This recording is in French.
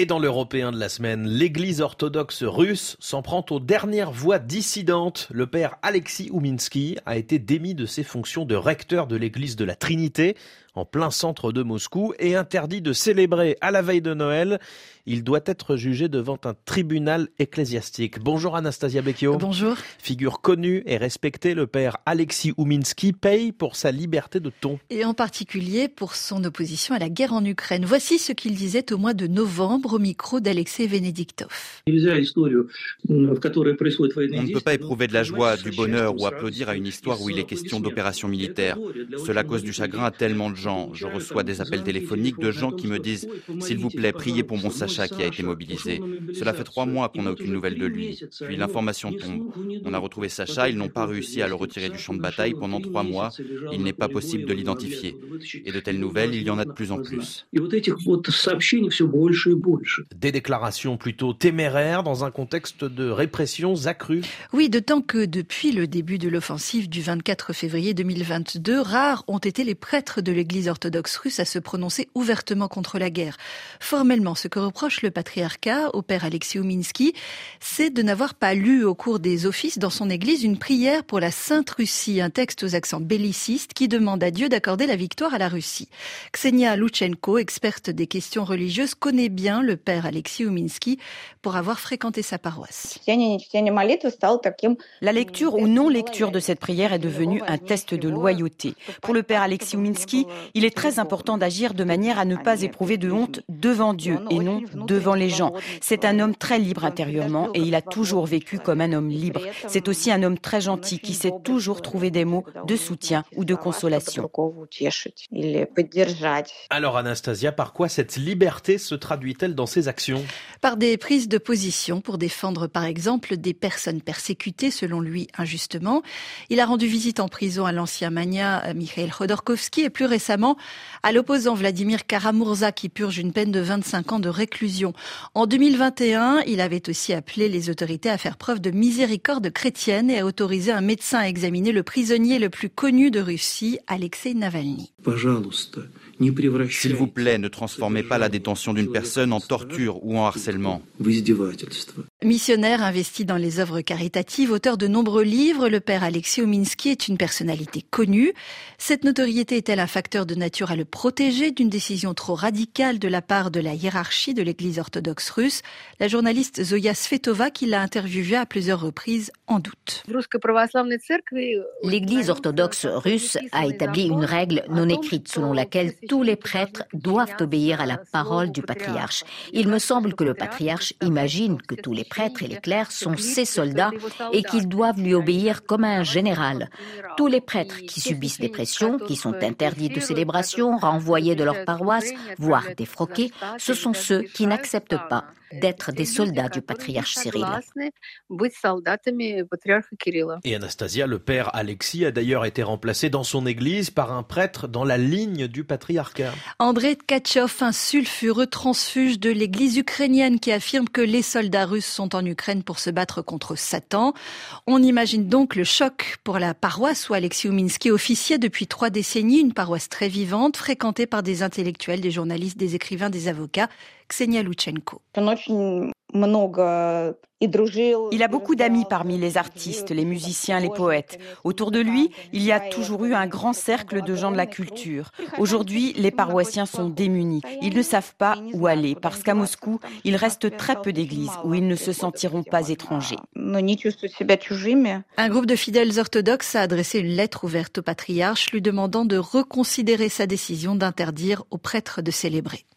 Et dans l'Européen de la semaine, l'église orthodoxe russe s'en prend aux dernières voix dissidentes. Le père Alexis Ouminsky a été démis de ses fonctions de recteur de l'église de la Trinité, en plein centre de Moscou, et interdit de célébrer à la veille de Noël. Il doit être jugé devant un tribunal ecclésiastique. Bonjour Anastasia Becchio. Bonjour. Figure connue et respectée, le père Alexis Ouminsky paye pour sa liberté de ton. Et en particulier pour son opposition à la guerre en Ukraine. Voici ce qu'il disait au mois de novembre au micro d'Alexei Vénédiktov. On ne peut pas éprouver de la joie, du bonheur ou applaudir à une histoire où il est question d'opérations militaires. Cela cause du chagrin à tellement de gens. Je reçois des appels téléphoniques de gens qui me disent « S'il vous plaît, priez pour mon Sacha qui a été mobilisé. » Cela fait 3 mois qu'on n'a aucune nouvelle de lui. Puis l'information tombe. On a retrouvé Sacha, ils n'ont pas réussi à le retirer du champ de bataille pendant 3 mois. Il n'est pas possible de l'identifier. Et de telles nouvelles, il y en a de plus en plus. Des déclarations plutôt téméraires dans un contexte de répressions accrues. Oui, d'autant que depuis le début de l'offensive du 24 février 2022, rares ont été les prêtres de l'église orthodoxe russe à se prononcer ouvertement contre la guerre. Formellement, ce que reproche le patriarcat au père Alexis Ouminsky, c'est de n'avoir pas lu au cours des offices dans son église une prière pour la Sainte Russie, un texte aux accents bellicistes qui demande à Dieu d'accorder la victoire à la Russie. Ksenia Louchenko, experte des questions religieuses, connaît bien le père Alexis Ouminsky pour avoir fréquenté sa paroisse. La lecture ou non-lecture de cette prière est devenue un test de loyauté. Pour le père Alexis Ouminsky, il est très important d'agir de manière à ne pas éprouver de honte devant Dieu et non devant les gens. C'est un homme très libre intérieurement et il a toujours vécu comme un homme libre. C'est aussi un homme très gentil qui sait toujours trouver des mots de soutien ou de consolation. Alors Anastasia, par quoi cette liberté se traduit-elle dans ses actions? Par des prises de position pour défendre par exemple des personnes persécutées, selon lui injustement. Il a rendu visite en prison à l'ancien magnat Mikhail Khodorkovsky et plus récemment à l'opposant Vladimir Karamurza qui purge une peine de 25 ans de réclusion. En 2021, il avait aussi appelé les autorités à faire preuve de miséricorde chrétienne et à autoriser un médecin à examiner le prisonnier le plus connu de Russie, Alexei Navalny. S'il vous plaît, ne transformez pas la détention d'une personne en torture ou en harcèlement. Missionnaire investi dans les œuvres caritatives, auteur de nombreux livres, le père Alexis Ouminsky est une personnalité connue. Cette notoriété est-elle un facteur de nature à le protéger d'une décision trop radicale de la part de la hiérarchie de l'église orthodoxe russe? La journaliste Zoya Svetova, qui l'a interviewée à plusieurs reprises, en doute. L'église orthodoxe russe a établi une règle non écrite selon laquelle tous les prêtres doivent obéir à la parole du patriarche. Il me semble que le patriarche imagine que tous les prêtres et les clercs sont ses soldats et qu'ils doivent lui obéir comme à un général. Tous les prêtres qui subissent des pressions, qui sont interdits de célébration, renvoyés de leur paroisse, voire défroqués, ce sont ceux qui n'acceptent pas d'être des soldats du patriarche Cyrille. Et Anastasia, le père Alexis a d'ailleurs été remplacé dans son église par un prêtre dans la ligne du patriarcat. André Tkachov, un sulfureux transfuge de l'église ukrainienne qui affirme que les soldats russes sont en Ukraine pour se battre contre Satan. On imagine donc le choc pour la paroisse où Alexis Ouminsky officiait depuis 3 décennies, une paroisse très vivante, fréquentée par des intellectuels, des journalistes, des écrivains, des avocats. Ksenia Louchenko. Il a beaucoup d'amis parmi les artistes, les musiciens, les poètes. Autour de lui, il y a toujours eu un grand cercle de gens de la culture. Aujourd'hui, les paroissiens sont démunis. Ils ne savent pas où aller parce qu'à Moscou, il reste très peu d'églises où ils ne se sentiront pas étrangers. Un groupe de fidèles orthodoxes a adressé une lettre ouverte au patriarche lui demandant de reconsidérer sa décision d'interdire aux prêtres de célébrer.